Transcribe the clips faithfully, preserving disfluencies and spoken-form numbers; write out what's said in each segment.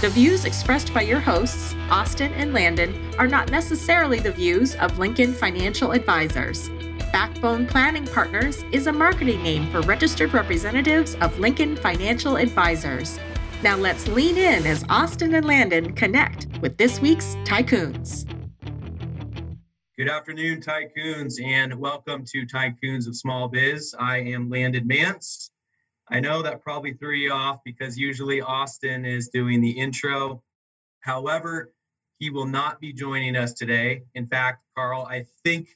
The views expressed by your hosts, Austin and Landon, are not necessarily the views of Lincoln Financial Advisors. Backbone Planning Partners is a marketing name for registered representatives of Lincoln Financial Advisors. Now let's lean in as Austin and Landon connect with this week's Tycoons. Good afternoon, Tycoons, and welcome to Tycoons of Small Biz. I am Landon Nance. I know that probably threw you off because usually Austin is doing the intro. However, he will not be joining us today. In fact, Carl, I think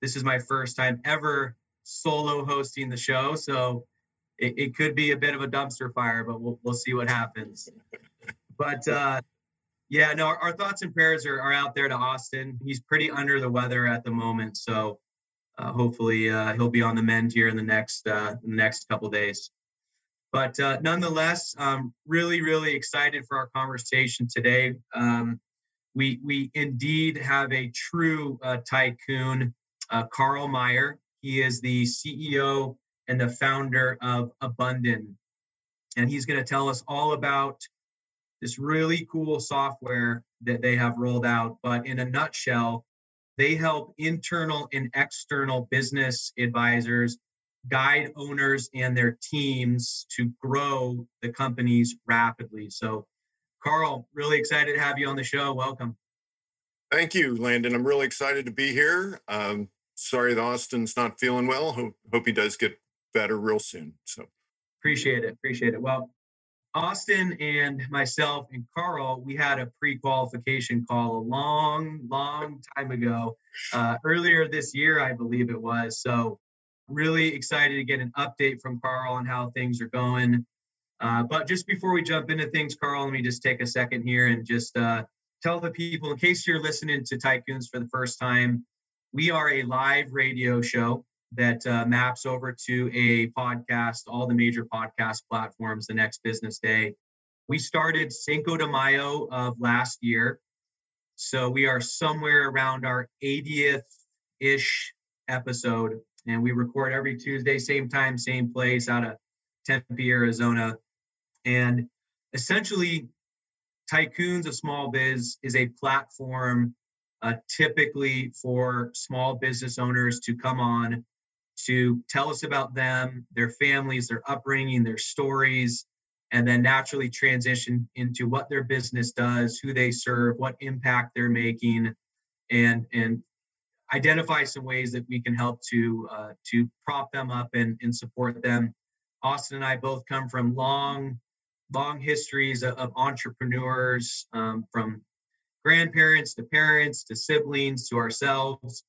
this is my first time ever solo hosting the show. So it, it could be a bit of a dumpster fire, but we'll we'll see what happens. But uh, yeah, no, our, our thoughts and prayers are, are out there to Austin. He's pretty under the weather at the moment. So uh, hopefully uh, he'll be on the mend here in the next, uh, in the next couple of days. But uh, nonetheless, I'm really, really excited for our conversation today. Um, we we indeed have a true uh, tycoon, uh, Carl Meyer. He is the C E O and the founder of Abundant. And he's going to tell us all about this really cool software that they have rolled out. But in a nutshell, they help internal and external business advisors guide owners and their teams to grow the companies rapidly. So, Carl, really excited to have you on the show. Welcome. Thank you, Landon. I'm really excited to be here. Um, sorry that Austin's not feeling well. Hope, hope he does get better real soon. So, appreciate it. Appreciate it. Well, Austin and myself and Carl, we had a pre-qualification call a long, long time ago, uh, earlier this year, I believe it was. So, really excited to get an update from Carl on how things are going. Uh, but just before we jump into things, Carl, let me just take a second here and just uh, tell the people, in case you're listening to Tycoons for the first time, we are a live radio show that uh, maps over to a podcast, all the major podcast platforms, the next business day. We started Cinco de Mayo of last year. So we are somewhere around our eightieth-ish episode. And we record every Tuesday, same time, same place, out of Tempe, Arizona. And essentially, Tycoons of Small Biz is a platform uh, typically for small business owners to come on to tell us about them, their families, their upbringing, their stories, and then naturally transition into what their business does, who they serve, what impact they're making, and and. identify some ways that we can help to uh, to prop them up and, and support them. Austin and I both come from long, long histories of, of entrepreneurs, um, from grandparents to parents to siblings to ourselves.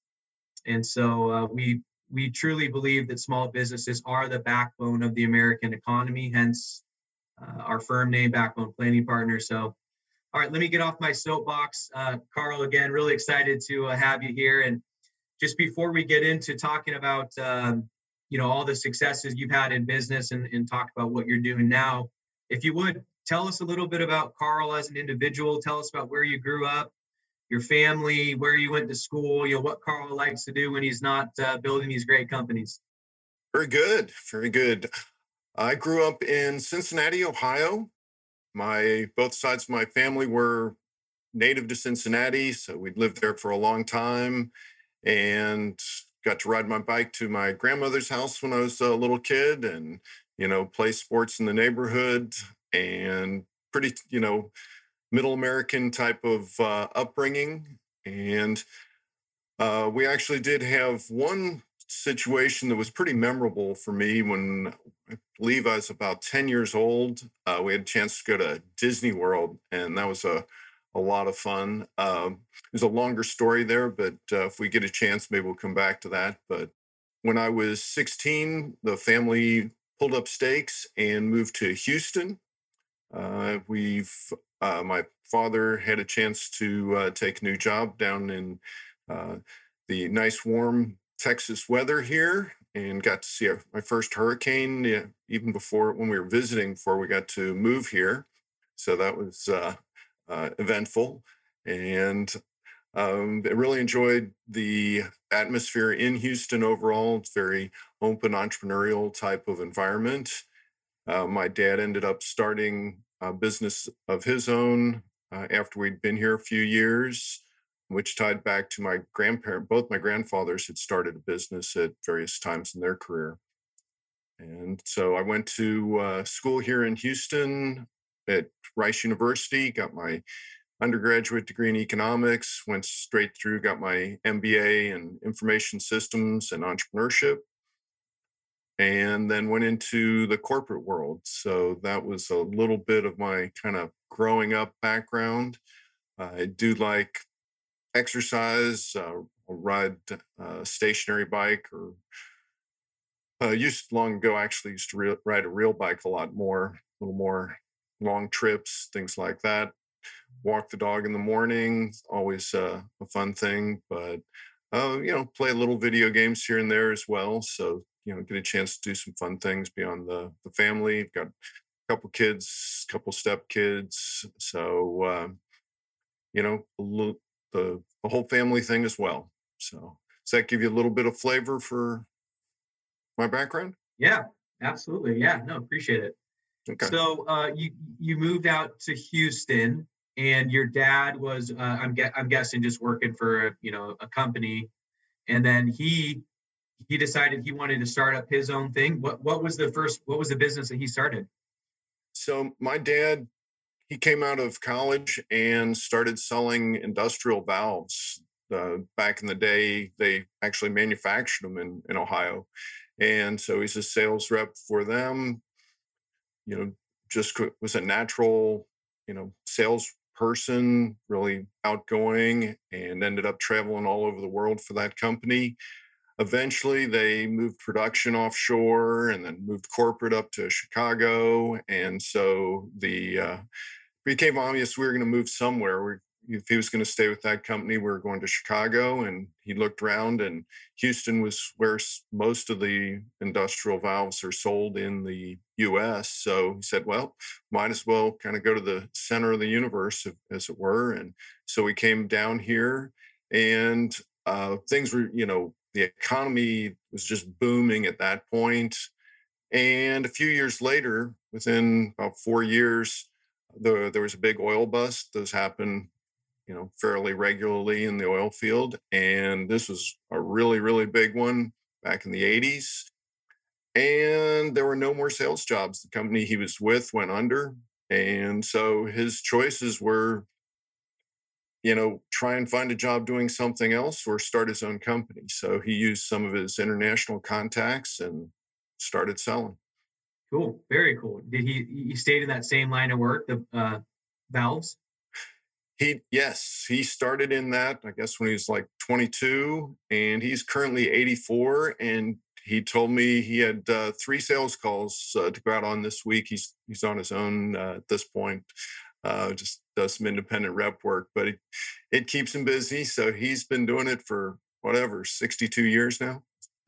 And so uh, we we truly believe that small businesses are the backbone of the American economy, hence uh, our firm name, Backbone Planning Partners. So, all right, let me get off my soapbox. Uh, Carl, again, really excited to uh, have you here. And just before we get into talking about, um, you know, all the successes you've had in business and, and talk about what you're doing now, if you would, tell us a little bit about Carl as an individual. Tell us about where you grew up, your family, where you went to school, you know, what Carl likes to do when he's not uh, building these great companies. Very good. Very good. I grew up in Cincinnati, Ohio. My both sides of my family were native to Cincinnati, so we'd lived there for a long time and got to ride my bike to my grandmother's house when I was a little kid and, you know, play sports in the neighborhood and pretty, you know, middle American type of uh, upbringing. And uh, we actually did have one situation that was pretty memorable for me when I believe I was about ten years old. Uh, we had a chance to go to Disney World, and that was a, a lot of fun. Um, there's a longer story there, but uh, if we get a chance, maybe we'll come back to that. But when I was sixteen, the family pulled up stakes and moved to Houston. Uh, we've uh, my father had a chance to uh, take a new job down in uh, the nice warm Texas weather here and got to see our, my first hurricane yeah, even before when we were visiting before we got to move here. So that was uh, uh, eventful. And um, I really enjoyed the atmosphere in Houston overall. It's very open, entrepreneurial type of environment. Uh, my dad ended up starting a business of his own uh, after we'd been here a few years, which tied back to my grandparent. Both my grandfathers had started a business at various times in their career. And so I went to uh, school here in Houston at Rice University, got my undergraduate degree in economics, went straight through, got my M B A in information systems and entrepreneurship, and then went into the corporate world. So that was a little bit of my kind of growing up background. Uh, I do like exercise, uh, ride a stationary bike, or uh, used long ago actually used to re- ride a real bike a lot more, a little more long trips, things like that. Walk the dog in the morning, always uh, a fun thing, but, uh, you know, play little video games here and there as well. So, you know, get a chance to do some fun things beyond the, the family. I've got a couple kids, a couple stepkids. So, uh, you know, a little, the, the whole family thing as well. So does that give you a little bit of flavor for my background? Yeah, absolutely. Yeah, no, appreciate it. Okay. So uh, you you moved out to Houston, and your dad was uh, I'm gu- I'm guessing just working for a, you know a company, and then he he decided he wanted to start up his own thing. What what was the first what was the business that he started? So my dad, he came out of college and started selling industrial valves. Uh, back in the day, they actually manufactured them in, in Ohio, and so he's a sales rep for them. You know, just was a natural, you know, salesperson, really outgoing, and ended up traveling all over the world for that company. Eventually, they moved production offshore and then moved corporate up to Chicago. And so the uh, became obvious we were going to move somewhere. We, if he was going to stay with that company, we were going to Chicago. And he looked around, and Houston was where most of the industrial valves are sold in the U S. So he said, well, might as well kind of go to the center of the universe, as it were. And so we came down here, and uh, things were, you know, the economy was just booming at that point. And a few years later, within about four years, the, there was a big oil bust. Those happened, you know, fairly regularly in the oil field. And this was a really, really big one back in the eighties. And there were no more sales jobs. The company he was with went under. And so his choices were, you know, try and find a job doing something else or start his own company. So he used some of his international contacts and started selling. Cool. Very cool. Did he, he stayed in that same line of work, the uh, valves? He, yes, he started in that, I guess, when he was like twenty-two, and he's currently eighty-four. And he told me he had uh, three sales calls uh, to go out on this week. He's he's on his own uh, at this point, uh, just does some independent rep work, but it, it keeps him busy. So he's been doing it for whatever, sixty-two years now.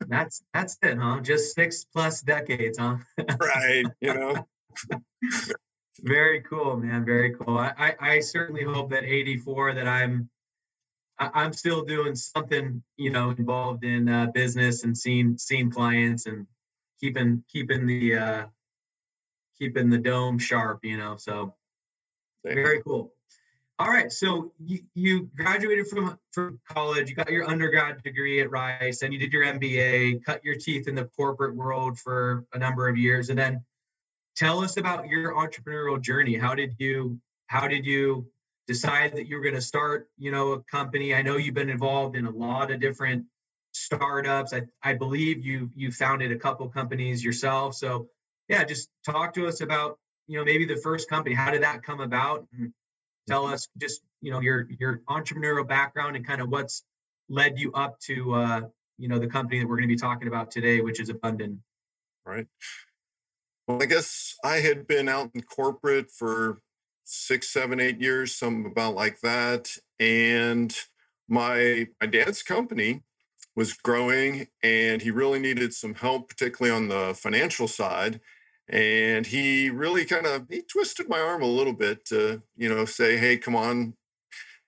That's that's it, huh? Just six plus decades, huh? Right, you know. Very cool, man. Very cool. I, I, I certainly hope that eighty-four that I'm I, I'm still doing something, you know, involved in uh, business and seeing seeing clients and keeping keeping the uh, keeping the dome sharp, you know. So very cool. All right. So you, you graduated from from college. You got your undergrad degree at Rice, and you did your M B A. Cut your teeth in the corporate world for a number of years, and then. Tell us about your entrepreneurial journey. How did you how did you decide that you were going to start, you know, a company? I know you've been involved in a lot of different startups. I, I believe you you founded a couple companies yourself. So, yeah, just talk to us about, you know, maybe the first company. How did that come about? And tell us just, you know, your your entrepreneurial background and kind of what's led you up to, uh, you know, the company that we're going to be talking about today, which is Abundant. Right. Well, I guess I had been out in corporate for six, seven, eight years, something about like that. And my my dad's company was growing and he really needed some help, particularly on the financial side. And he really kind of, he twisted my arm a little bit to, you know, say, hey, come on,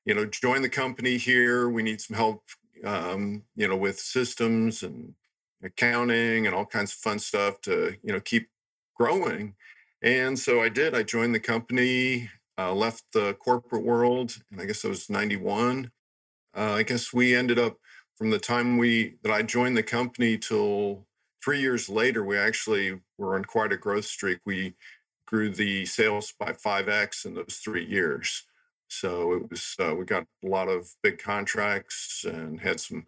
you know, join the company here. We need some help, um, you know, with systems and accounting and all kinds of fun stuff to, you know, keep growing. And so I did, I joined the company, uh, left the corporate world, and I guess I was ninety-one. Uh, I guess we ended up from the time we that I joined the company till three years later, we actually were on quite a growth streak. We grew the sales by five X in those three years. So it was uh, we got a lot of big contracts and had some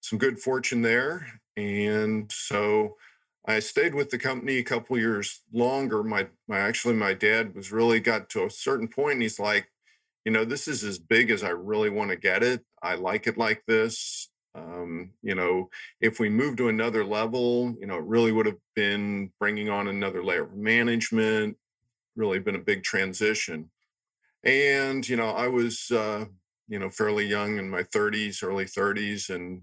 some good fortune there. And so I stayed with the company a couple years longer. My my actually my dad was really got to a certain point, and he's like, you know, this is as big as I really want to get it. I like it like this. Um, you know, if we move to another level, you know, it really would have been bringing on another layer of management, really been a big transition. And, you know, I was, uh, you know, fairly young in my thirties, early thirties and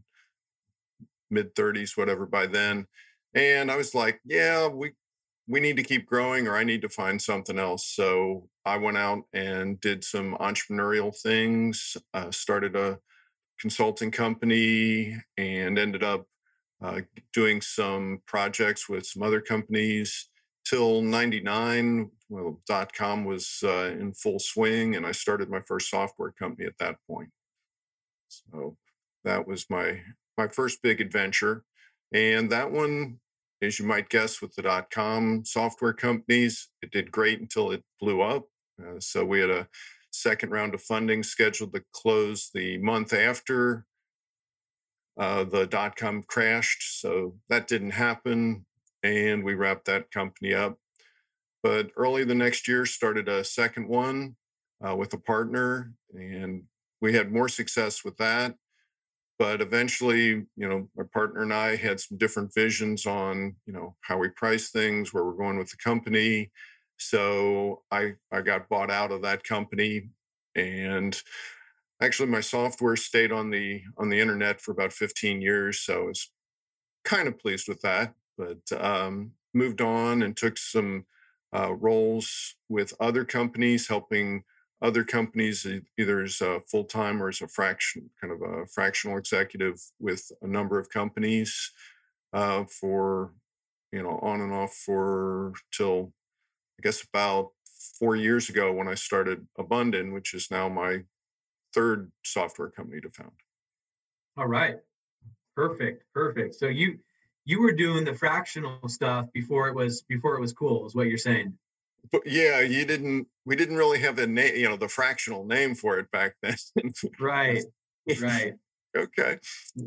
mid thirties, whatever by then. And I was like, yeah, we, we need to keep growing or I need to find something else. So I went out and did some entrepreneurial things, uh, started a consulting company and ended up uh, doing some projects with some other companies till ninety-nine. Well, dot-com was uh, in full swing, and I started my first software company at that point. So that was my my first big adventure. And that one, as you might guess, with the dot-com software companies, it did great until it blew up. Uh, so we had a second round of funding scheduled to close the month after uh, the dot-com crashed. So that didn't happen. And we wrapped that company up. But early the next year, started a second one uh, with a partner. And we had more success with that. But eventually, you know, my partner and I had some different visions on, you know, how we price things, where we're going with the company. So I, I got bought out of that company, and actually my software stayed on the on the internet for about fifteen years. So I was kind of pleased with that, but um, moved on and took some uh, roles with other companies, helping other companies either as a full-time or as a fraction, kind of a fractional executive with a number of companies uh, for, you know, on and off for till I guess about four years ago when I started Abundant, which is now my third software company to found. All right. Perfect. Perfect. So you, you were doing the fractional stuff before it was, before it was cool is what you're saying. But yeah, you didn't, we didn't really have the name, you know, the fractional name for it back then. Right. Right. Okay.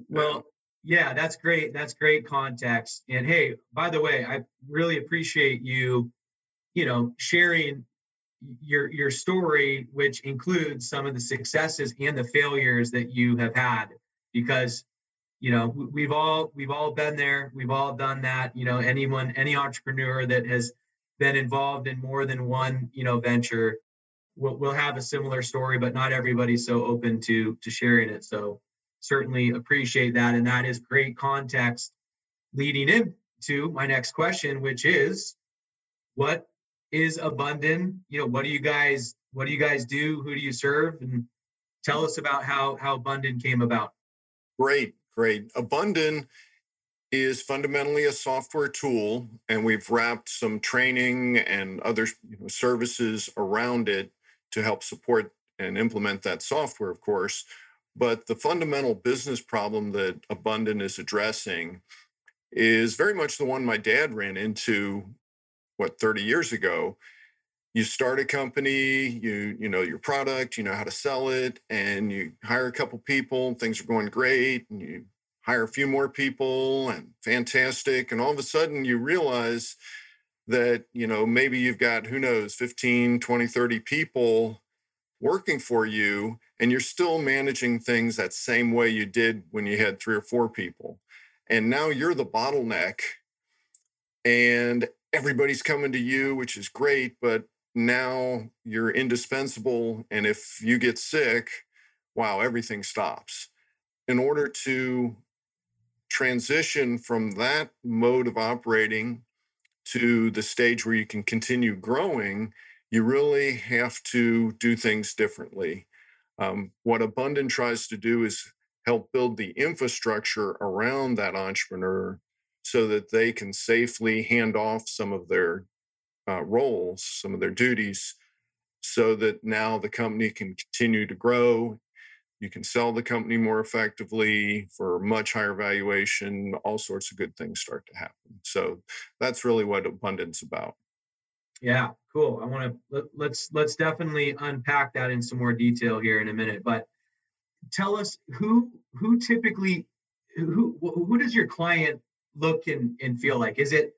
Well, yeah, that's great. That's great context. And hey, by the way, I really appreciate you, you know, sharing your, your story, which includes some of the successes and the failures that you have had, because, you know, we've all, we've all been there. We've all done that. You know, anyone, any entrepreneur that has been involved in more than one, you know, venture will will have a similar story, but not everybody's so open to to sharing it. So certainly appreciate that. And that is great context leading into my next question, which is, what is Abundant? You know, what do you guys, what do you guys do? Who do you serve? And tell us about how, how Abundant came about. Great, great. Abundant is fundamentally a software tool, and we've wrapped some training and other, you know, services around it to help support and implement that software, of course. But the fundamental business problem that Abundant is addressing is very much the one my dad ran into, what, thirty years ago. You start a company, you, you know your product, you know how to sell it, and you hire a couple people, things are going great, and you hire a few more people and fantastic. And all of a sudden you realize that, you know, maybe you've got, who knows, fifteen, twenty, thirty people working for you, and you're still managing things that same way you did when you had three or four people. And now you're the bottleneck and everybody's coming to you, which is great, but now you're indispensable. And if you get sick, wow, everything stops. In order to transition from that mode of operating to the stage where you can continue growing, you really have to do things differently. Um, what Abundant tries to do is help build the infrastructure around that entrepreneur so that they can safely hand off some of their uh, roles, some of their duties, so that now the company can continue to grow. You can sell the company more effectively for much higher valuation. All sorts of good things start to happen. So that's really what Abundant's about. Yeah, cool. I want to let, let's let's definitely unpack that in some more detail here in a minute. But tell us who who typically who who does your client look and, and feel like? Is it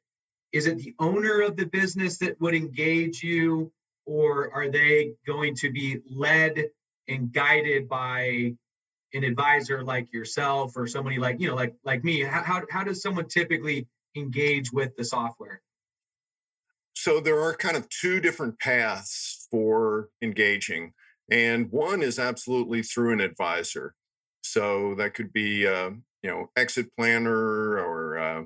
is it the owner of the business that would engage you, or are they going to be led and guided by an advisor like yourself or somebody like, you know, like, like me? How, how, how does someone typically engage with the software? So there are kind of two different paths for engaging. And one is absolutely through an advisor. So that could be, uh, you know, exit planner or, uh,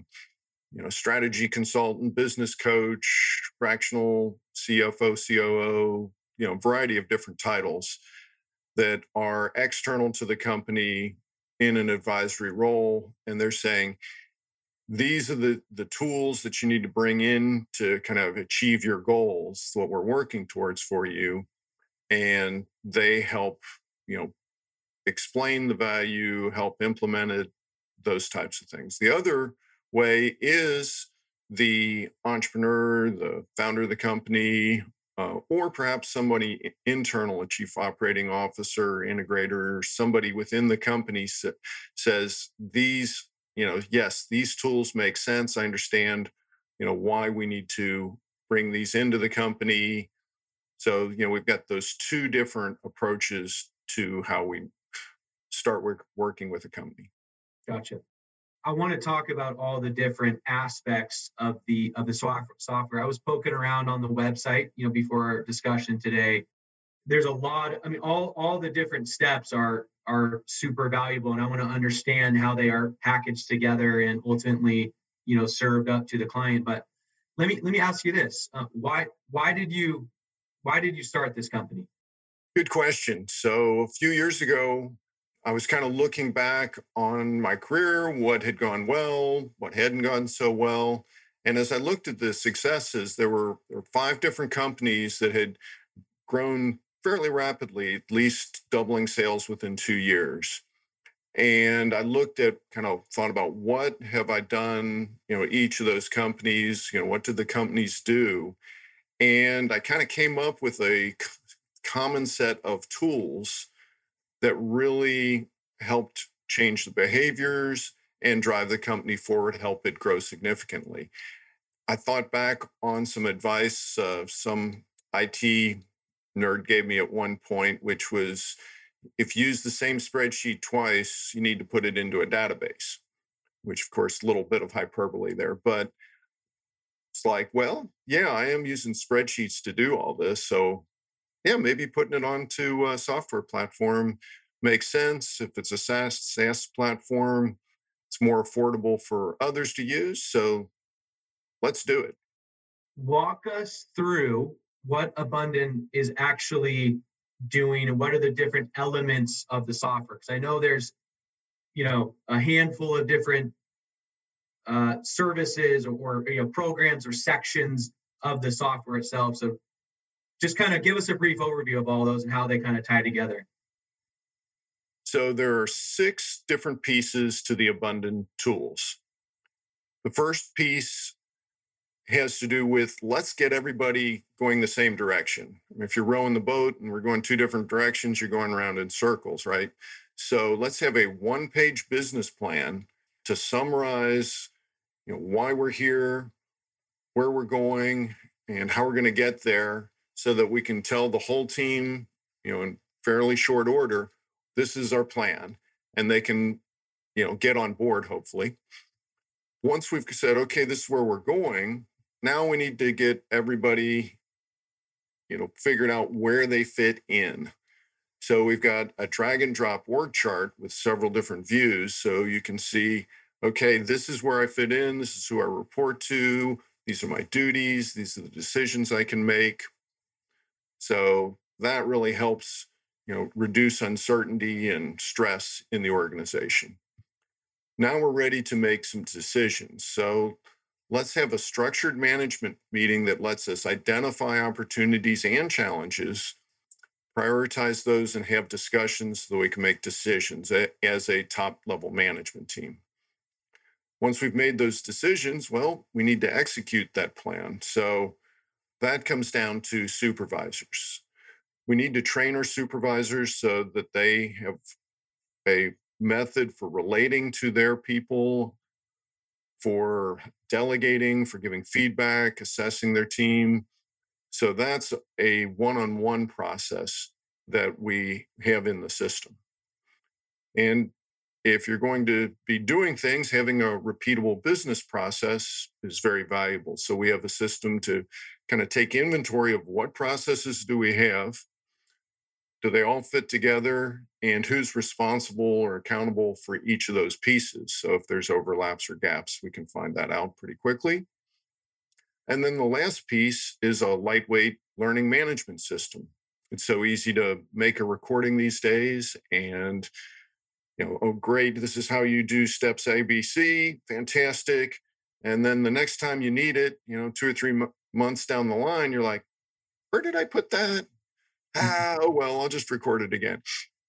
you know, strategy consultant, business coach, fractional C F O, C O O, you know, variety of different titles that are external to the company in an advisory role. And they're saying, these are the, the tools that you need to bring in to kind of achieve your goals, what we're working towards for you. And they help, you know, explain the value, help implement it, those types of things. The other way is the entrepreneur, the founder of the company, Uh, or perhaps somebody internal, a chief operating officer, integrator, somebody within the company sa- says, these, you know, yes, these tools make sense. I understand, you know, why we need to bring these into the company. So, you know, we've got those two different approaches to how we start work- working with a company. Gotcha. I want to talk about all the different aspects of the of the software. I was poking around on the website, you know, before our discussion today. There's a lot. I mean, all all the different steps are are super valuable, and I want to understand how they are packaged together and ultimately, you know, served up to the client. But let me let me ask you this: uh, why why did you why did you start this company? Good question. So a few years ago, I was kind of looking back on my career, what had gone well, what hadn't gone so well. And as I looked at the successes, there were, there were five different companies that had grown fairly rapidly, at least doubling sales within two years. And I looked at, kind of thought about, what have I done, you know, each of those companies, you know, what did the companies do? And I kind of came up with a common set of tools that really helped change the behaviors and drive the company forward, help it grow significantly. I thought back on some advice uh, some I T nerd gave me at one point, which was, if you use the same spreadsheet twice, you need to put it into a database, which, of course, a little bit of hyperbole there. But it's like, well, yeah, I am using spreadsheets to do all this. So yeah, maybe putting it onto a software platform makes sense. If it's a SaaS, SaaS platform, it's more affordable for others to use. So let's do it. Walk us through what Abundant is actually doing and what are the different elements of the software? Because I know there's, you know, a handful of different uh, services or, you know, programs or sections of the software itself. So just kind of give us a brief overview of all those and how they kind of tie together. So there are six different pieces to the Abundant tools. The first piece has to do with, let's get everybody going the same direction. If you're rowing the boat and we're going two different directions, you're going around in circles, right? So let's have a one-page business plan to summarize, you know, why we're here, where we're going, and how we're going to get there, so that we can tell the whole team, you know, in fairly short order, this is our plan, and they can, you know, get on board, hopefully. Once we've said, okay, this is where we're going, now we need to get everybody, you know, figured out where they fit in. So we've got a drag and drop org chart with several different views. So you can see, okay, this is where I fit in, this is who I report to, these are my duties, these are the decisions I can make. So that really helps, you know, reduce uncertainty and stress in the organization. Now we're ready to make some decisions. So let's have a structured management meeting that lets us identify opportunities and challenges, prioritize those, and have discussions so that we can make decisions as a top-level management team. Once we've made those decisions, well, we need to execute that plan. So that comes down to supervisors. We need to train our supervisors so that they have a method for relating to their people, for delegating, for giving feedback, assessing their team. So that's a one-on-one process that we have in the system. And if you're going to be doing things, having a repeatable business process is very valuable. So we have a system to kind of take inventory of what processes do we have, do they all fit together, and who's responsible or accountable for each of those pieces. So if there's overlaps or gaps, we can find that out pretty quickly. And then the last piece is a lightweight learning management system. It's so easy to make a recording these days and, you know, oh, great, this is how you do steps A B C, fantastic. And then the next time you need it, you know, two or three m- months down the line, you're like, where did I put that? Ah, oh, well, I'll just record it again.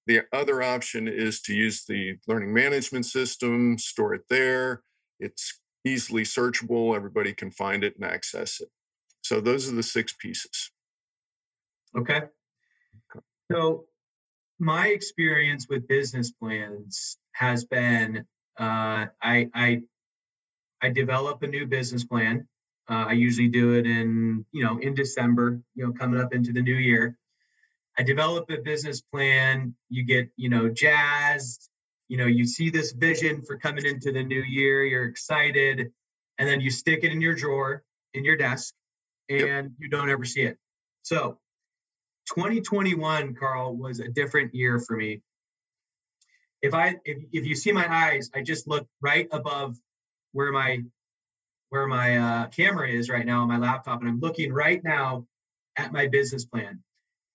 The other option is to use the learning management system, store it there. It's easily searchable. Everybody can find it and access it. So those are the six pieces. Okay. So my experience with business plans has been uh, I, I I develop a new business plan. Uh, I usually do it in you know in December, you know, coming up into the new year. I develop a business plan. You get you know jazzed. You know, you see this vision for coming into the new year, you're excited, and then you stick it in your drawer, in your desk, and yep. you don't ever see it. So twenty twenty-one, Carl, was a different year for me. If I, if, if you see my eyes, I just look right above where my, where my uh, camera is right now on my laptop, and I'm looking right now at my business plan.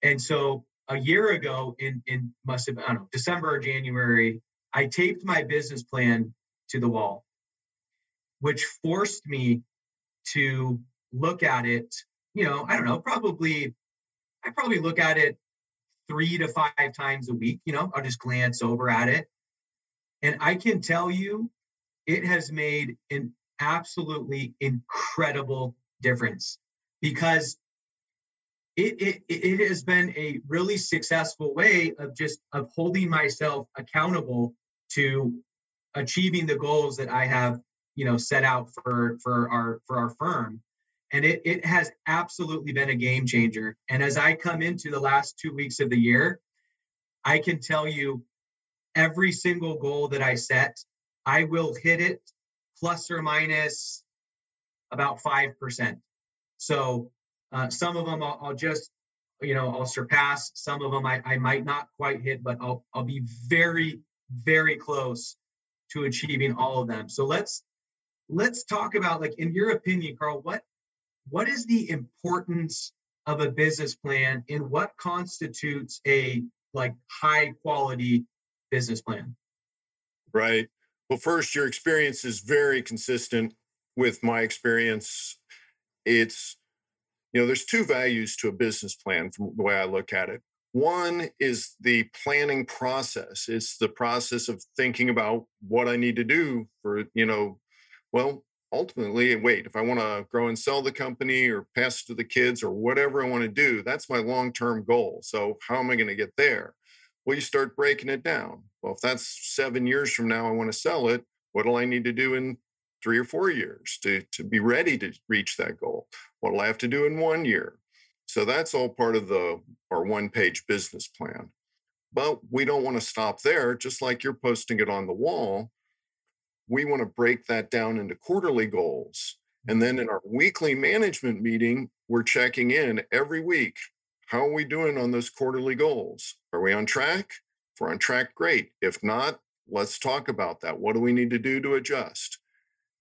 And so a year ago in, in must have, I don't know, December or January, I taped my business plan to the wall, which forced me to look at it, you know, I don't know, probably, I probably look at it three to five times a week, you know, I'll just glance over at it. And I can tell you, it has made an absolutely incredible difference, because it, it, it has been a really successful way of just of holding myself accountable to achieving the goals that I have, you know, set out for, for our, for our firm. And it, it has absolutely been a game changer. And as I come into the last two weeks of the year, I can tell you every single goal that I set, I will hit it plus or minus about five percent. So Uh, some of them I'll, I'll just, you know, I'll surpass. Some of them I, I might not quite hit, but I'll I'll be very, very close to achieving all of them. So let's let's talk about, like, in your opinion, Carl, what what is the importance of a business plan, and what constitutes a like high quality business plan? Right. Well, first, your experience is very consistent with my experience. It's You know, there's two values to a business plan from the way I look at it. One is the planning process. It's the process of thinking about what I need to do for, you know, well, ultimately, wait, if I want to grow and sell the company or pass it to the kids or whatever I want to do, that's my long-term goal. So how am I going to get there? Well, you start breaking it down. Well, if that's seven years from now, I want to sell it. What do I need to do in three or four years to, to be ready to reach that goal? What will I have to do in one year? So that's all part of the our one-page business plan. But we don't want to stop there. Just like you're posting it on the wall, we want to break that down into quarterly goals. And then in our weekly management meeting, we're checking in every week. How are we doing on those quarterly goals? Are we on track? If we're on track, great. If not, Let's talk about that. What do we need to do to adjust?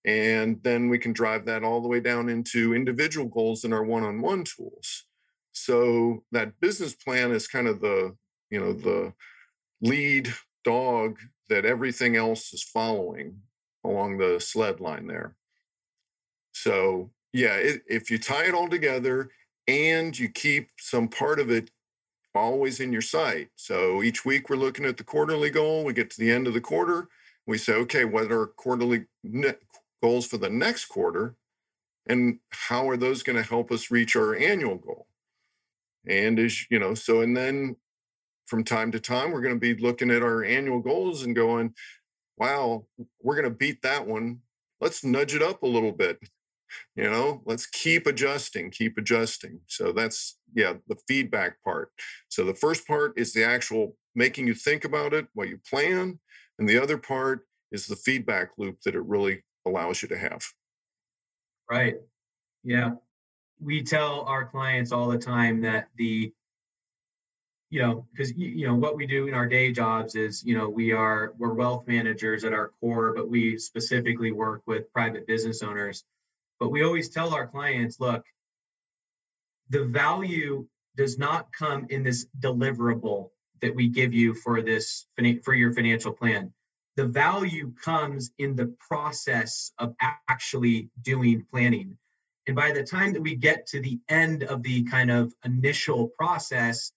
And then we can drive that all the way down into individual goals in our one-on-one tools. So that business plan is kind of the, you know, the lead dog that everything else is following along the sled line there. So yeah, it, if you tie it all together and you keep some part of it always in your sight. So each week we're looking at the quarterly goal. We get to the end of the quarter. We say, okay, what are quarterly ne- goals for the next quarter? And how are those going to help us reach our annual goal? And is, you know, so, and then from time to time, we're going to be looking at our annual goals and going, wow, we're going to beat that one. Let's nudge it up a little bit. You know, let's keep adjusting, keep adjusting. So that's, yeah, the feedback part. So the first part is the actual making you think about it, what you plan. And the other part is the feedback loop that it really allows you to have. Right. Yeah. We tell our clients all the time that the, you know, because, you know, what we do in our day jobs is, you know, we are, we're wealth managers at our core, but we specifically work with private business owners. But we always tell our clients, look, the value does not come in this deliverable that we give you for this, for your financial plan. The value comes in the process of actually doing planning. And by the time that we get to the end of the kind of initial process,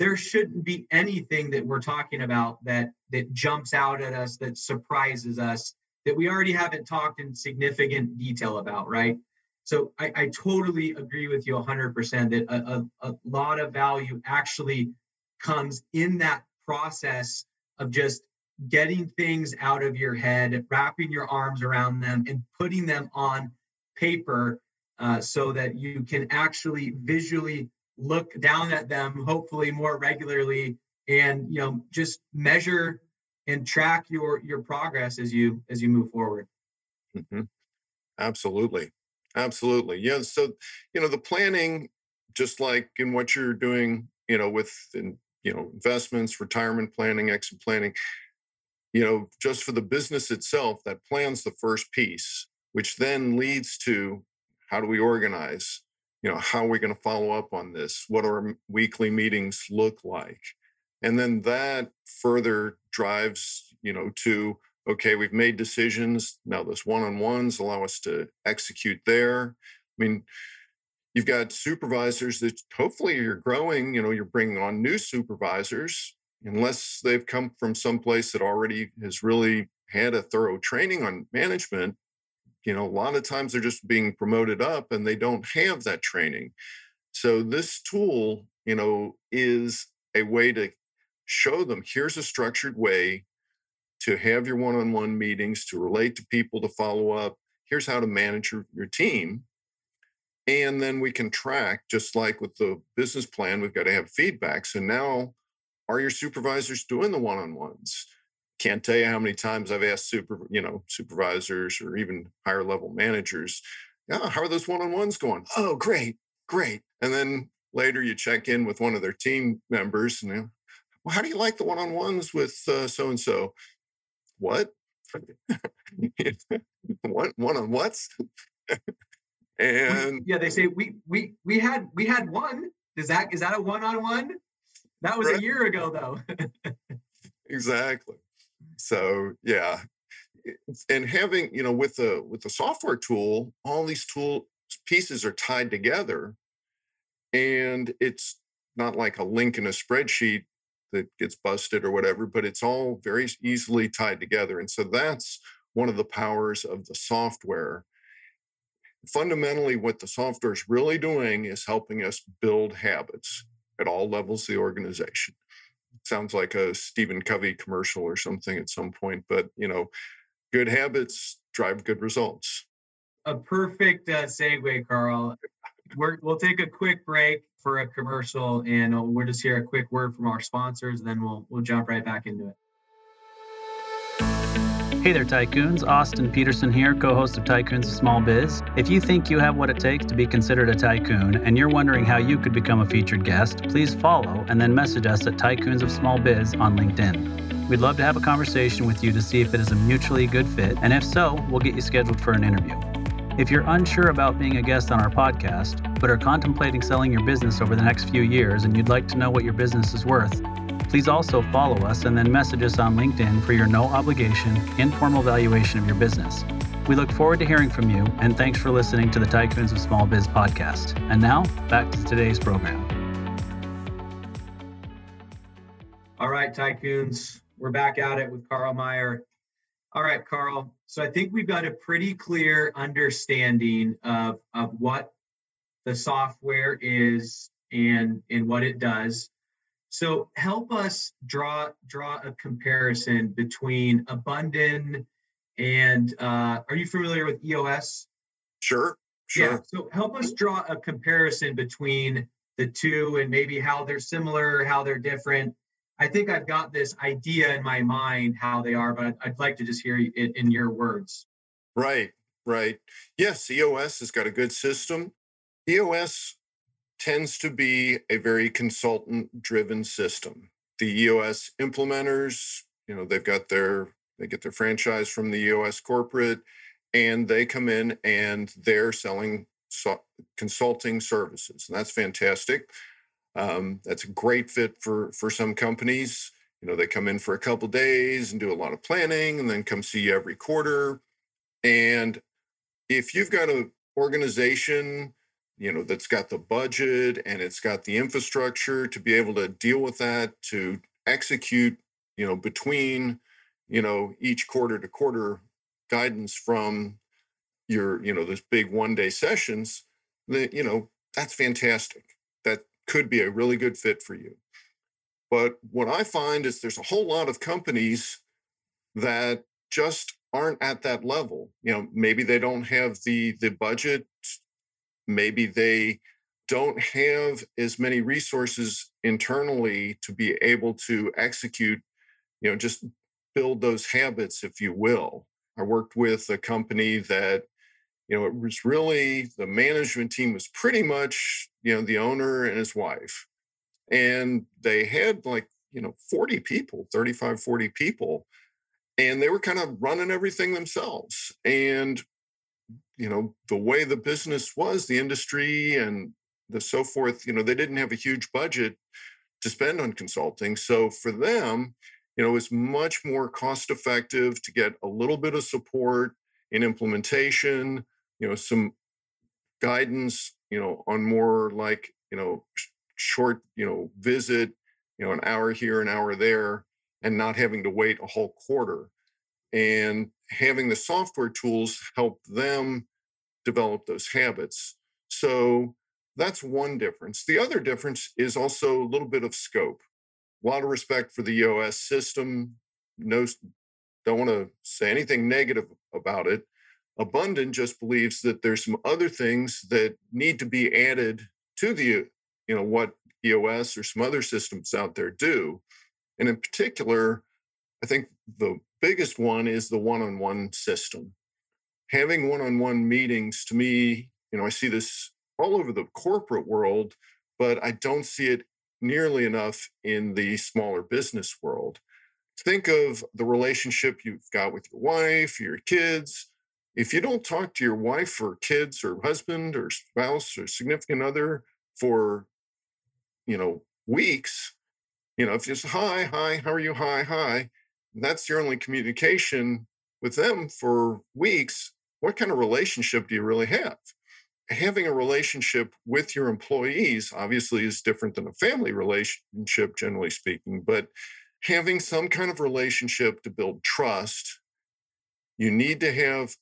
there shouldn't be anything that we're talking about that, that jumps out at us, that surprises us, that we already haven't talked in significant detail about, right? So I, I totally agree with you one hundred percent that a, a, a lot of value actually comes in that process of just getting things out of your head, wrapping your arms around them, and putting them on paper uh, so that you can actually visually look down at them, hopefully more regularly, and, you know, just measure and track your your progress as you as you move forward. Mm-hmm. Absolutely. Absolutely. Yeah. So, you know, the planning, just like in what you're doing, you know, with, in, you know, investments, retirement planning, exit planning, you know, just for the business itself, that plan's the first piece, which then leads to how do we organize? You know, how are we going to follow up on this? What do our weekly meetings look like? And then that further drives, you know, to, okay, we've made decisions. Now those one-on-ones allow us to execute there. I mean, you've got supervisors that hopefully you're growing, you know, you're bringing on new supervisors, unless they've come from someplace that already has really had a thorough training on management. You know, a lot of times they're just being promoted up and they don't have that training. So this tool, you know, is a way to show them, here's a structured way to have your one-on-one meetings, to relate to people, to follow up. Here's how to manage your, your team. And then we can track, just like with the business plan, we've got to have feedback. So now, are your supervisors doing the one-on-ones? Can't tell you how many times I've asked super, you know, supervisors or even higher level managers, yeah, how are those one-on-ones going? Oh, great, great. And then later you check in with one of their team members and, well, how do you like the one-on-ones with uh, so-and-so? What? What? One-on-whats? And yeah, they say, we we we had we had one. Is that is that a one-on-one? That was right. A year ago, though. Exactly. So, yeah. And having, you know, with the, with the software tool, all these tool pieces are tied together. And it's not like a link in a spreadsheet that gets busted or whatever, but it's all very easily tied together. And so that's one of the powers of the software. Fundamentally, what the software is really doing is helping us build habits at all levels of the organization. It sounds like a Stephen Covey commercial or something at some point, but, you know, good habits drive good results. A perfect uh, segue, Carl. We're, we'll take a quick break for a commercial, and we'll just hear a quick word from our sponsors, and then we'll we'll jump right back into it. Hey there, Tycoons. Austin Peterson here, co-host of Tycoons of Small Biz. If you think you have what it takes to be considered a tycoon and you're wondering how you could become a featured guest, please follow and then message us at Tycoons of Small Biz on LinkedIn. We'd love to have a conversation with you to see if it is a mutually good fit, and if so, we'll get you scheduled for an interview. If you're unsure about being a guest on our podcast, but are contemplating selling your business over the next few years and you'd like to know what your business is worth, please also follow us and then message us on LinkedIn for your no-obligation, informal valuation of your business. We look forward to hearing from you, and thanks for listening to the Tycoons of Small Biz podcast. And now, back to today's program. All right, Tycoons, we're back at it with Carl Meyer. All right, Carl, so I think we've got a pretty clear understanding of, of what the software is and, and what it does. So help us draw draw a comparison between Abundant and uh, are you familiar with E O S? Sure, sure. Yeah. So help us draw a comparison between the two and maybe how they're similar, how they're different. I think I've got this idea in my mind how they are, but I'd like to just hear it in your words. Right, right. Yes, E O S has got a good system. E O S tends to be a very consultant-driven system. The E O S implementers, you know, they've got their, they get their franchise from the E O S corporate, and they come in and they're selling so- consulting services, and that's fantastic. Um, that's a great fit for for some companies. You know, they come in for a couple of days and do a lot of planning, and then come see you every quarter. And if you've got an organization, you know, that's got the budget and it's got the infrastructure to be able to deal with that, to execute, you know, between, you know, each quarter to quarter guidance from your, you know, those big one day sessions, that, you know, that's fantastic. That could be a really good fit for you. But what I find is there's a whole lot of companies that just aren't at that level. You know, maybe they don't have the the budget. Maybe they don't have as many resources internally to be able to execute, you know, just build those habits, if you will. I worked with a company that, you know, it was really, the management team was pretty much, you know, the owner and his wife. And they had like, you know, forty people, thirty-five, forty people. And they were kind of running everything themselves. And you know, the way the business was, the industry and the so forth, you know, they didn't have a huge budget to spend on consulting. So for them, you know, it's much more cost effective to get a little bit of support in implementation, you know, some guidance, you know, on more like, you know, short, you know, visit, you know, an hour here, an hour there, and not having to wait a whole quarter. And having the software tools help them develop those habits. So that's one difference. The other difference is also a little bit of scope. A lot of respect for the E O S system. No, don't want to say anything negative about it. Abundant just believes that there's some other things that need to be added to the, you know, what E O S or some other systems out there do. And in particular, I think the biggest one is the one-on-one system. Having one-on-one meetings, to me, you know, I see this all over the corporate world, but I don't see it nearly enough in the smaller business world. Think of the relationship you've got with your wife, your kids. If you don't talk to your wife or kids or husband or spouse or significant other for, you know, weeks, you know, if it's hi, hi, how are you, hi, hi, that's your only communication with them for weeks, what kind of relationship do you really have? Having a relationship with your employees obviously is different than a family relationship, generally speaking, but having some kind of relationship to build trust, you need to have,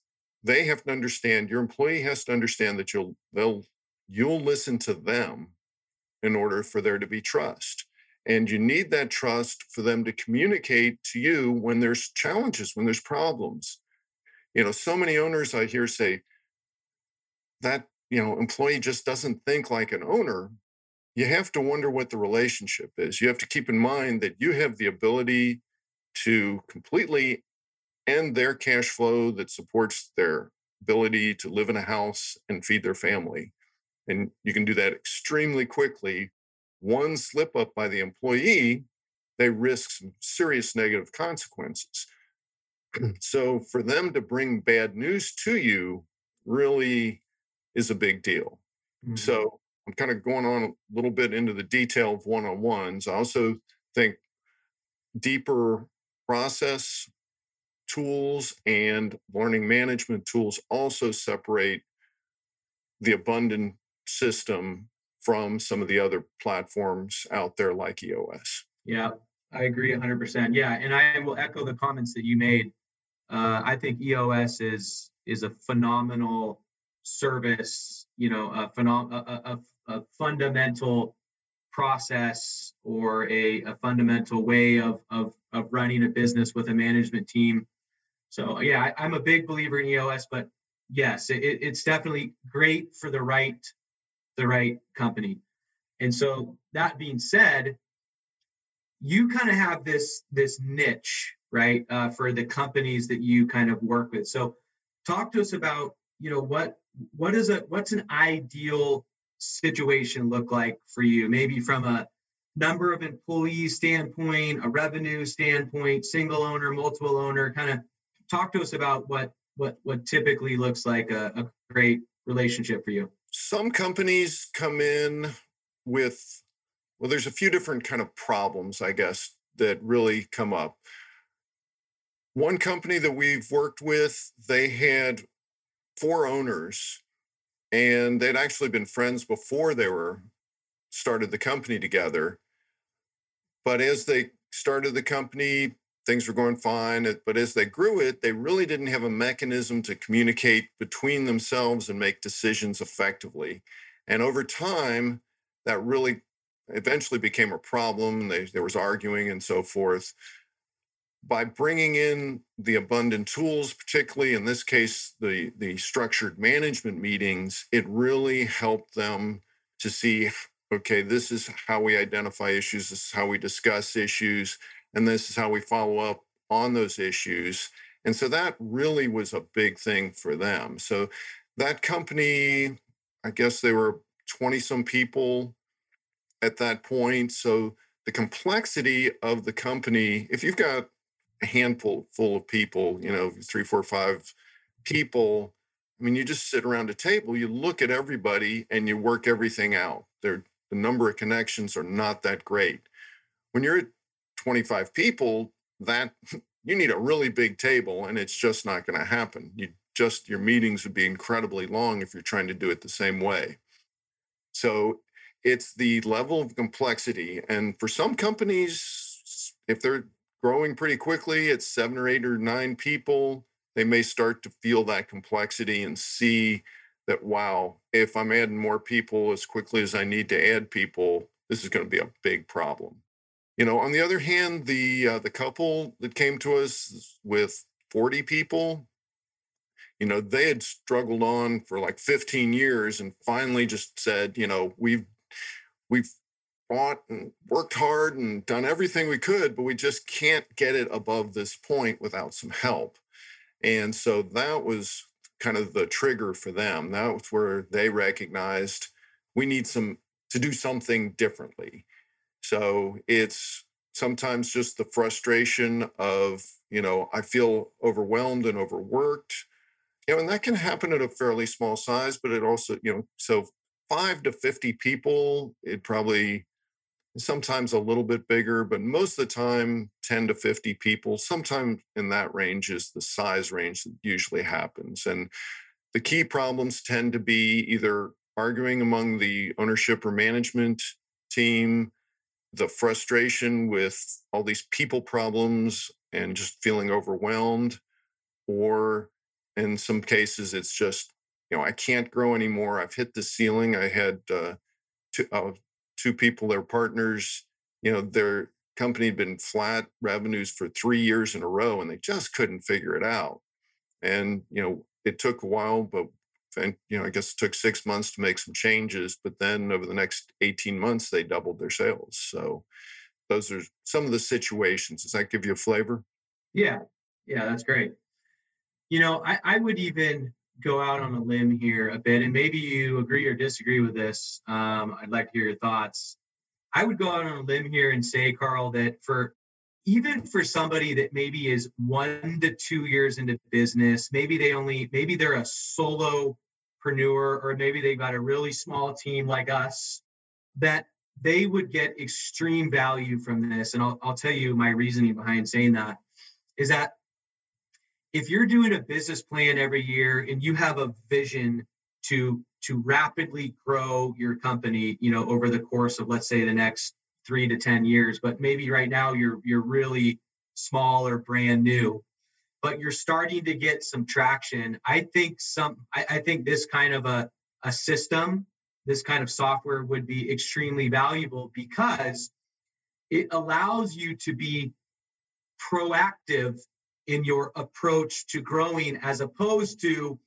they have to understand, your employee has to understand that you'll, they'll, you'll listen to them in order for there to be trust. And you need that trust for them to communicate to you when there's challenges, when there's problems. You know, so many owners I hear say that, you know, employee just doesn't think like an owner. You have to wonder what the relationship is. You have to keep in mind that you have the ability to completely end their cash flow that supports their ability to live in a house and feed their family. And you can do that extremely quickly. One slip up by the employee they risk some serious negative consequences. So for them to bring bad news to you really is a big deal. Mm-hmm. So I'm kind of going on a little bit into the detail of one-on-ones. I also think deeper process tools and learning management tools also separate the abundant system from some of the other platforms out there like E O S. Yeah, I agree one hundred percent. Yeah, and I will echo the comments that you made. Uh, I think E O S is is a phenomenal service, you know, a, phenom- a, a, a fundamental process or a, a fundamental way of, of, of running a business with a management team. So yeah, I, I'm a big believer in E O S, but yes, it, it's definitely great for the right, the right company. And so that being said, you kind of have this, this niche, right, uh, for the companies that you kind of work with. So talk to us about, you know, what, what is a, what's an ideal situation look like for you? Maybe from a number of employees standpoint, a revenue standpoint, single owner, multiple owner, kind of talk to us about what, what, what typically looks like a, a great relationship for you. Some companies come in with, well, there's a few different kind of problems, I guess, that really come up. One company that we've worked with, they had four owners, and they'd actually been friends before they were started the company together. But as they started the company, things were going fine. But as they grew it, they really didn't have a mechanism to communicate between themselves and make decisions effectively. And over time, that really eventually became a problem. They, there was arguing and so forth. By bringing in the abundant tools, particularly in this case, the, the structured management meetings, it really helped them to see, okay, this is how we identify issues, this is how we discuss issues, and this is how we follow up on those issues. And so that really was a big thing for them. So that company, I guess they were twenty-some people at that point. So the complexity of the company, if you've got a handful full of people, you know, three, four, five people. I mean, you just sit around a table, you look at everybody and you work everything out. There, the number of connections are not that great. When you're at twenty-five people, that you need a really big table and it's just not going to happen. You just, your meetings would be incredibly long if you're trying to do it the same way. So it's the level of complexity. And for some companies, if they're growing pretty quickly at seven or eight or nine people, they may start to feel that complexity and see that, wow, if I'm adding more people as quickly as I need to add people, this is going to be a big problem. You know, on the other hand, the uh, the couple that came to us with forty people, you know, they had struggled on for like fifteen years and finally just said, you know, we've, we've, fought and worked hard and done everything we could, but we just can't get it above this point without some help. And so that was kind of the trigger for them. That was where they recognized we need some to do something differently. So it's sometimes just the frustration of, you know, I feel overwhelmed and overworked. You know, and that can happen at a fairly small size, but it also, you know, so five to fifty people, it probably sometimes a little bit bigger, but most of the time, ten to fifty people, sometime in that range is the size range that usually happens. And the key problems tend to be either arguing among the ownership or management team, the frustration with all these people problems and just feeling overwhelmed, or in some cases, it's just, you know, I can't grow anymore. I've hit the ceiling. I had uh, two, uh, two people, their partners, you know, their company had been flat revenues for three years in a row, and they just couldn't figure it out. And, you know, it took a while, but, and, you know, I guess it took six months to make some changes. But then over the next eighteen months, they doubled their sales. So those are some of the situations. Does that give you a flavor? Yeah. Yeah, that's great. You know, I, I would even go out on a limb here a bit, and maybe you agree or disagree with this. Um, I'd like to hear your thoughts. I would go out on a limb here and say, Carl, that for even for somebody that maybe is one to two years into business, maybe they only, maybe they're a solopreneur, or maybe they've got a really small team like us, that they would get extreme value from this. And I'll, I'll tell you my reasoning behind saying that is that if you're doing a business plan every year and you have a vision to, to rapidly grow your company, you know, over the course of, let's say, the next three to ten years, but maybe right now you're you're really small or brand new, but you're starting to get some traction. I think some I, I think this kind of a, a system, this kind of software would be extremely valuable because it allows you to be proactive in your approach to growing, as opposed to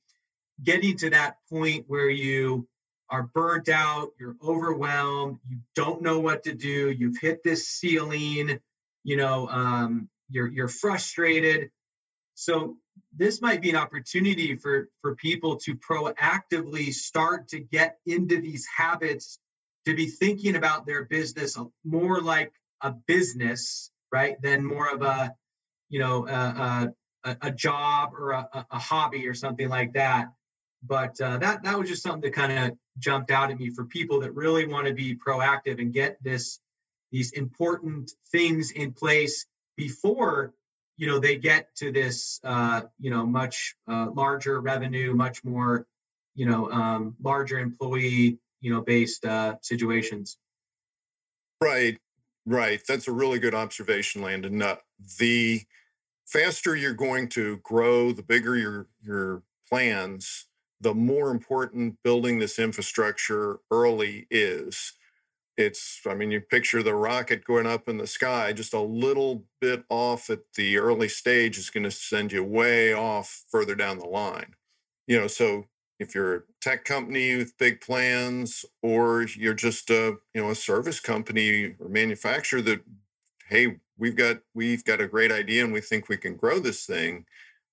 getting to that point where you are burnt out, you're overwhelmed, you don't know what to do, you've hit this ceiling, you know, um, you're you're frustrated. So this might be an opportunity for, for people to proactively start to get into these habits, to be thinking about their business more like a business, right, than more of a, you know, a, a, a job or a, a hobby or something like that. But uh, that that was just something that kind of jumped out at me for people that really want to be proactive and get this these important things in place before, you know, they get to this uh, you know, much uh, larger revenue, much more, you know, um, larger employee, you know, based uh, situations. Right, right. That's a really good observation, Landon. Uh, the faster you're going to grow, the bigger your your plans, the more important building this infrastructure early is. It's, I mean, you picture the rocket going up in the sky, just a little bit off at the early stage is going to send you way off further down the line. You know, so if you're a tech company with big plans, or you're just a, you know, a service company or manufacturer that, hey, we've got, we've got a great idea and we think we can grow this thing.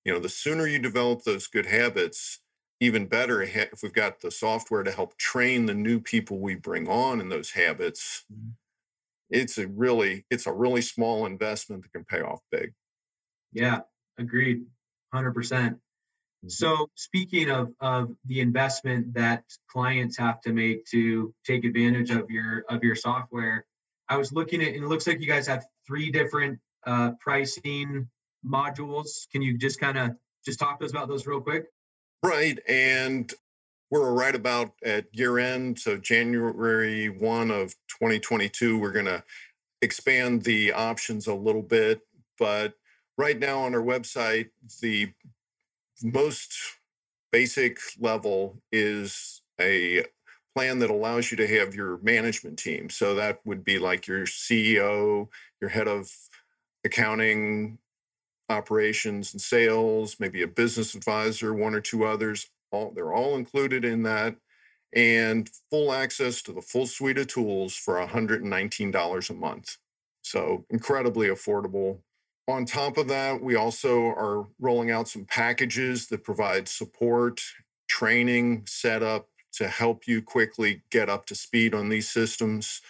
You know, the sooner you develop those good habits, even better if we've got the software to help train the new people we bring on in those habits. Mm-hmm. It's a really, it's a really small investment that can pay off big. Yeah, agreed, one hundred percent. Mm-hmm. So speaking of, of the investment that clients have to make to take advantage of your of your software, I was looking at, and it looks like you guys have three different uh, pricing modules. Can you just kind of just talk to us about those real quick? Right, and we're right about at year end, so January first of twenty twenty-two, we're going to expand the options a little bit. But right now on our website, the most basic level is a plan that allows you to have your management team. So that would be like your C E O, your head of accounting, operations and sales, maybe a business advisor, one or two others. All, they're all included in that, and full access to the full suite of tools for one hundred nineteen dollars a month. So incredibly affordable. On top of that, we also are rolling out some packages that provide support, training, setup to help you quickly get up to speed on these systems.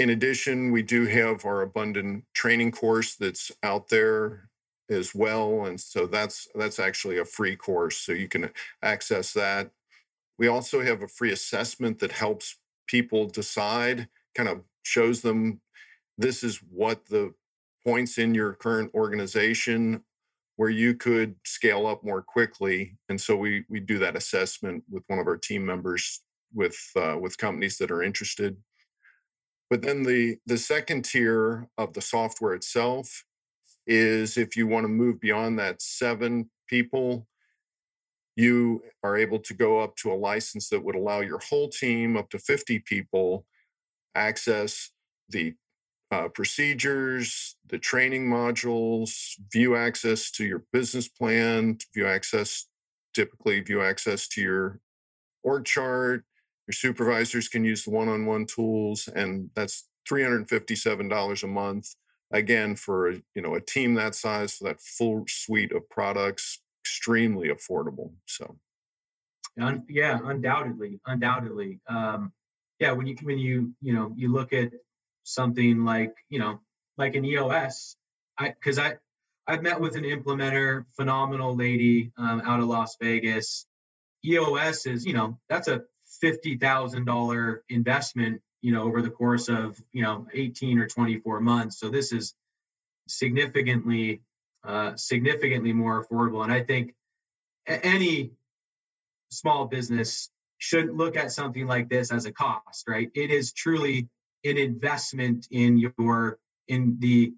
In addition, we do have our Abundant training course that's out there as well. And so that's that's actually a free course, so you can access that. We also have a free assessment that helps people decide, kind of shows them this is what the points in your current organization where you could scale up more quickly. And so we we do that assessment with one of our team members with uh, with companies that are interested. But then the, the second tier of the software itself is if you want to move beyond that seven people, you are able to go up to a license that would allow your whole team up to fifty people access the uh, procedures, the training modules, view access to your business plan, view access, typically view access to your org chart. Your supervisors can use the one-on-one tools, and that's three hundred fifty-seven dollars a month. Again, for you know a team that size, for that full suite of products, extremely affordable. So, yeah, undoubtedly, undoubtedly. Um, yeah, when you when you you know you look at something like you know like an E O S, I because I I've met with an implementer, phenomenal lady um, out of Las Vegas. E O S is you know that's a fifty thousand dollar investment you know over the course of you know eighteen or twenty four months. So this is significantly uh, significantly more affordable, and I think any small business should look at something like this as a cost, right? It is truly an investment in your, in the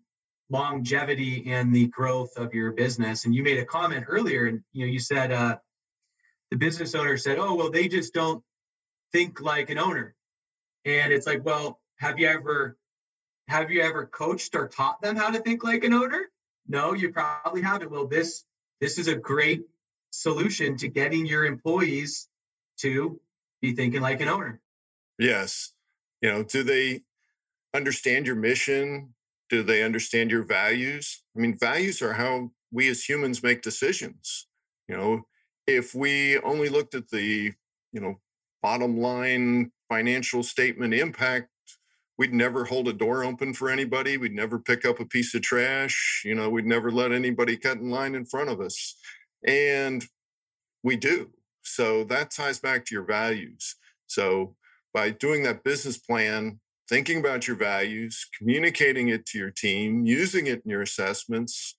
longevity and the growth of your business. And you made a comment earlier, and you know, you said uh, the business owner said, "Oh, well, they just don't think like an owner." And it's like, well, have you ever, have you ever coached or taught them how to think like an owner? No, you probably haven't. Well, this this is a great solution to getting your employees to be thinking like an owner. Yes. You know, do they understand your mission? Do they understand your values? I mean, values are how we as humans make decisions. You know, if we only looked at the, you know, bottom line financial statement impact, we'd never hold a door open for anybody. We'd never pick up a piece of trash. You know, we'd never let anybody cut in line in front of us. And we do. So that ties back to your values. So by doing that business plan, thinking about your values, communicating it to your team, using it in your assessments,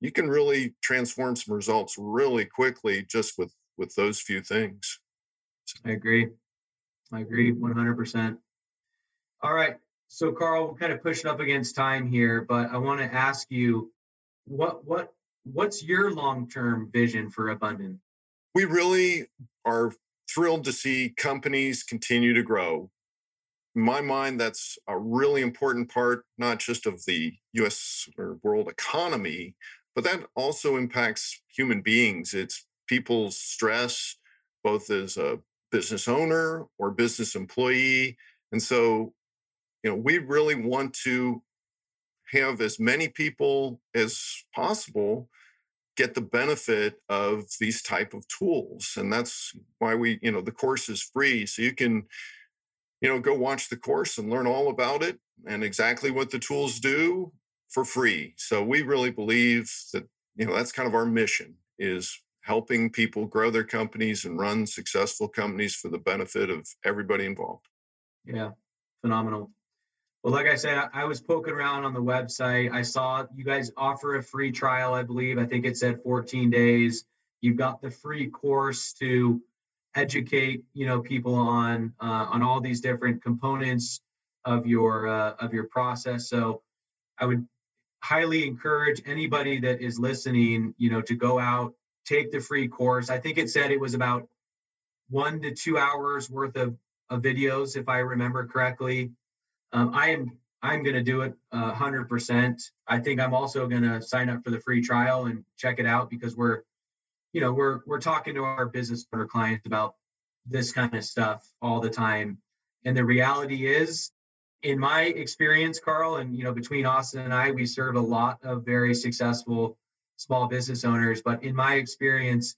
you can really transform some results really quickly just with, with those few things. I agree. I agree one hundred percent. All right. So Carl, we're kind of pushing up against time here, but I want to ask you, what what what's your long-term vision for Abundant? We really are thrilled to see companies continue to grow. In my mind, that's a really important part, not just of the U S or world economy, but that also impacts human beings. It's people's stress, both as a business owner or business employee. And so, you know, we really want to have as many people as possible get the benefit of these type of tools. And that's why we, you know, the course is free. So you can, you know, go watch the course and learn all about it and exactly what the tools do for free. So we really believe that, you know, that's kind of our mission, is helping people grow their companies and run successful companies for the benefit of everybody involved. Yeah, phenomenal. Well, like I said, I was poking around on the website. I saw you guys offer a free trial, I believe. I think it said fourteen days. You've got the free course to educate, you know, people on uh, on all these different components of your uh, of your process. So I would highly encourage anybody that is listening, you know, to go out, take the free course. I think it said it was about one to two hours worth of, of videos, if I remember correctly. Um, I am I'm going to do it uh, one hundred percent. I think I'm also going to sign up for the free trial and check it out, because we're, you know, we're we're talking to our business owner clients about this kind of stuff all the time. And the reality is, in my experience, Carl, and you know, between Austin and I, we serve a lot of very successful small business owners. But in my experience,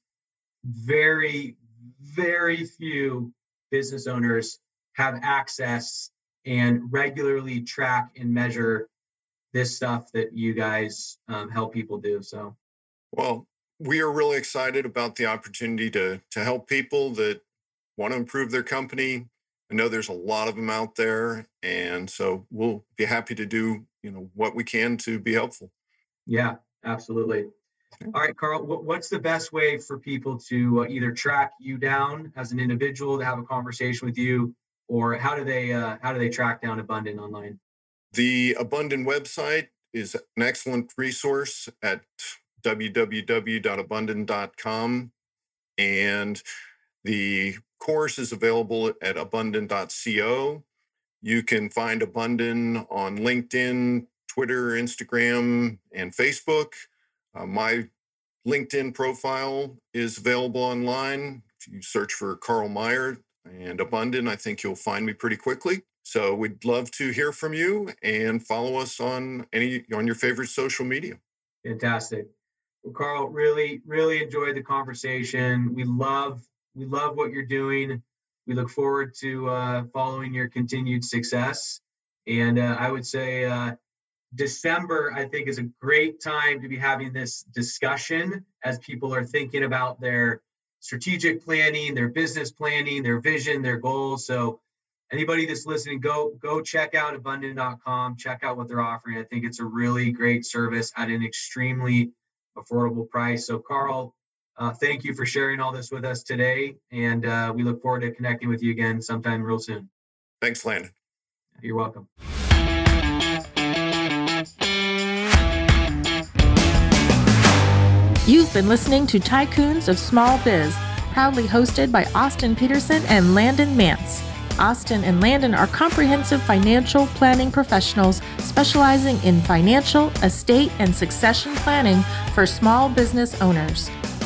very very few business owners have access and regularly track and measure this stuff that you guys um, help people do. So, well, we are really excited about the opportunity to to help people that want to improve their company. I know there's a lot of them out there, and so we'll be happy to do you know what we can to be helpful. Yeah, absolutely. Okay. All right, Carl, what's the best way for people to either track you down as an individual, to have a conversation with you? Or how do they uh, how do they track down Abundant online? The Abundant website is an excellent resource at w w w dot abundant dot com, and the course is available at abundant dot co. You can find Abundant on LinkedIn, Twitter, Instagram, and Facebook. Uh, my LinkedIn profile is available online. If you search for Carl Meyer and Abundant, I think you'll find me pretty quickly. So we'd love to hear from you, and follow us on any on your favorite social media. Fantastic. Well, Carl, really, really enjoyed the conversation. We love, we love what you're doing. We look forward to uh, following your continued success. And uh, I would say uh, December, I think, is a great time to be having this discussion as people are thinking about their strategic planning, their business planning, their vision, their goals. So anybody that's listening, go go check out abundant dot com, check out what they're offering. I think it's a really great service at an extremely affordable price. So Carl, uh, thank you for sharing all this with us today. And uh, we look forward to connecting with you again sometime real soon. Thanks, Landon. You're welcome. You've been listening to Tycoons of Small Biz, proudly hosted by Austin Peterson and Landon Mance. Austin and Landon are comprehensive financial planning professionals specializing in financial, estate, and succession planning for small business owners.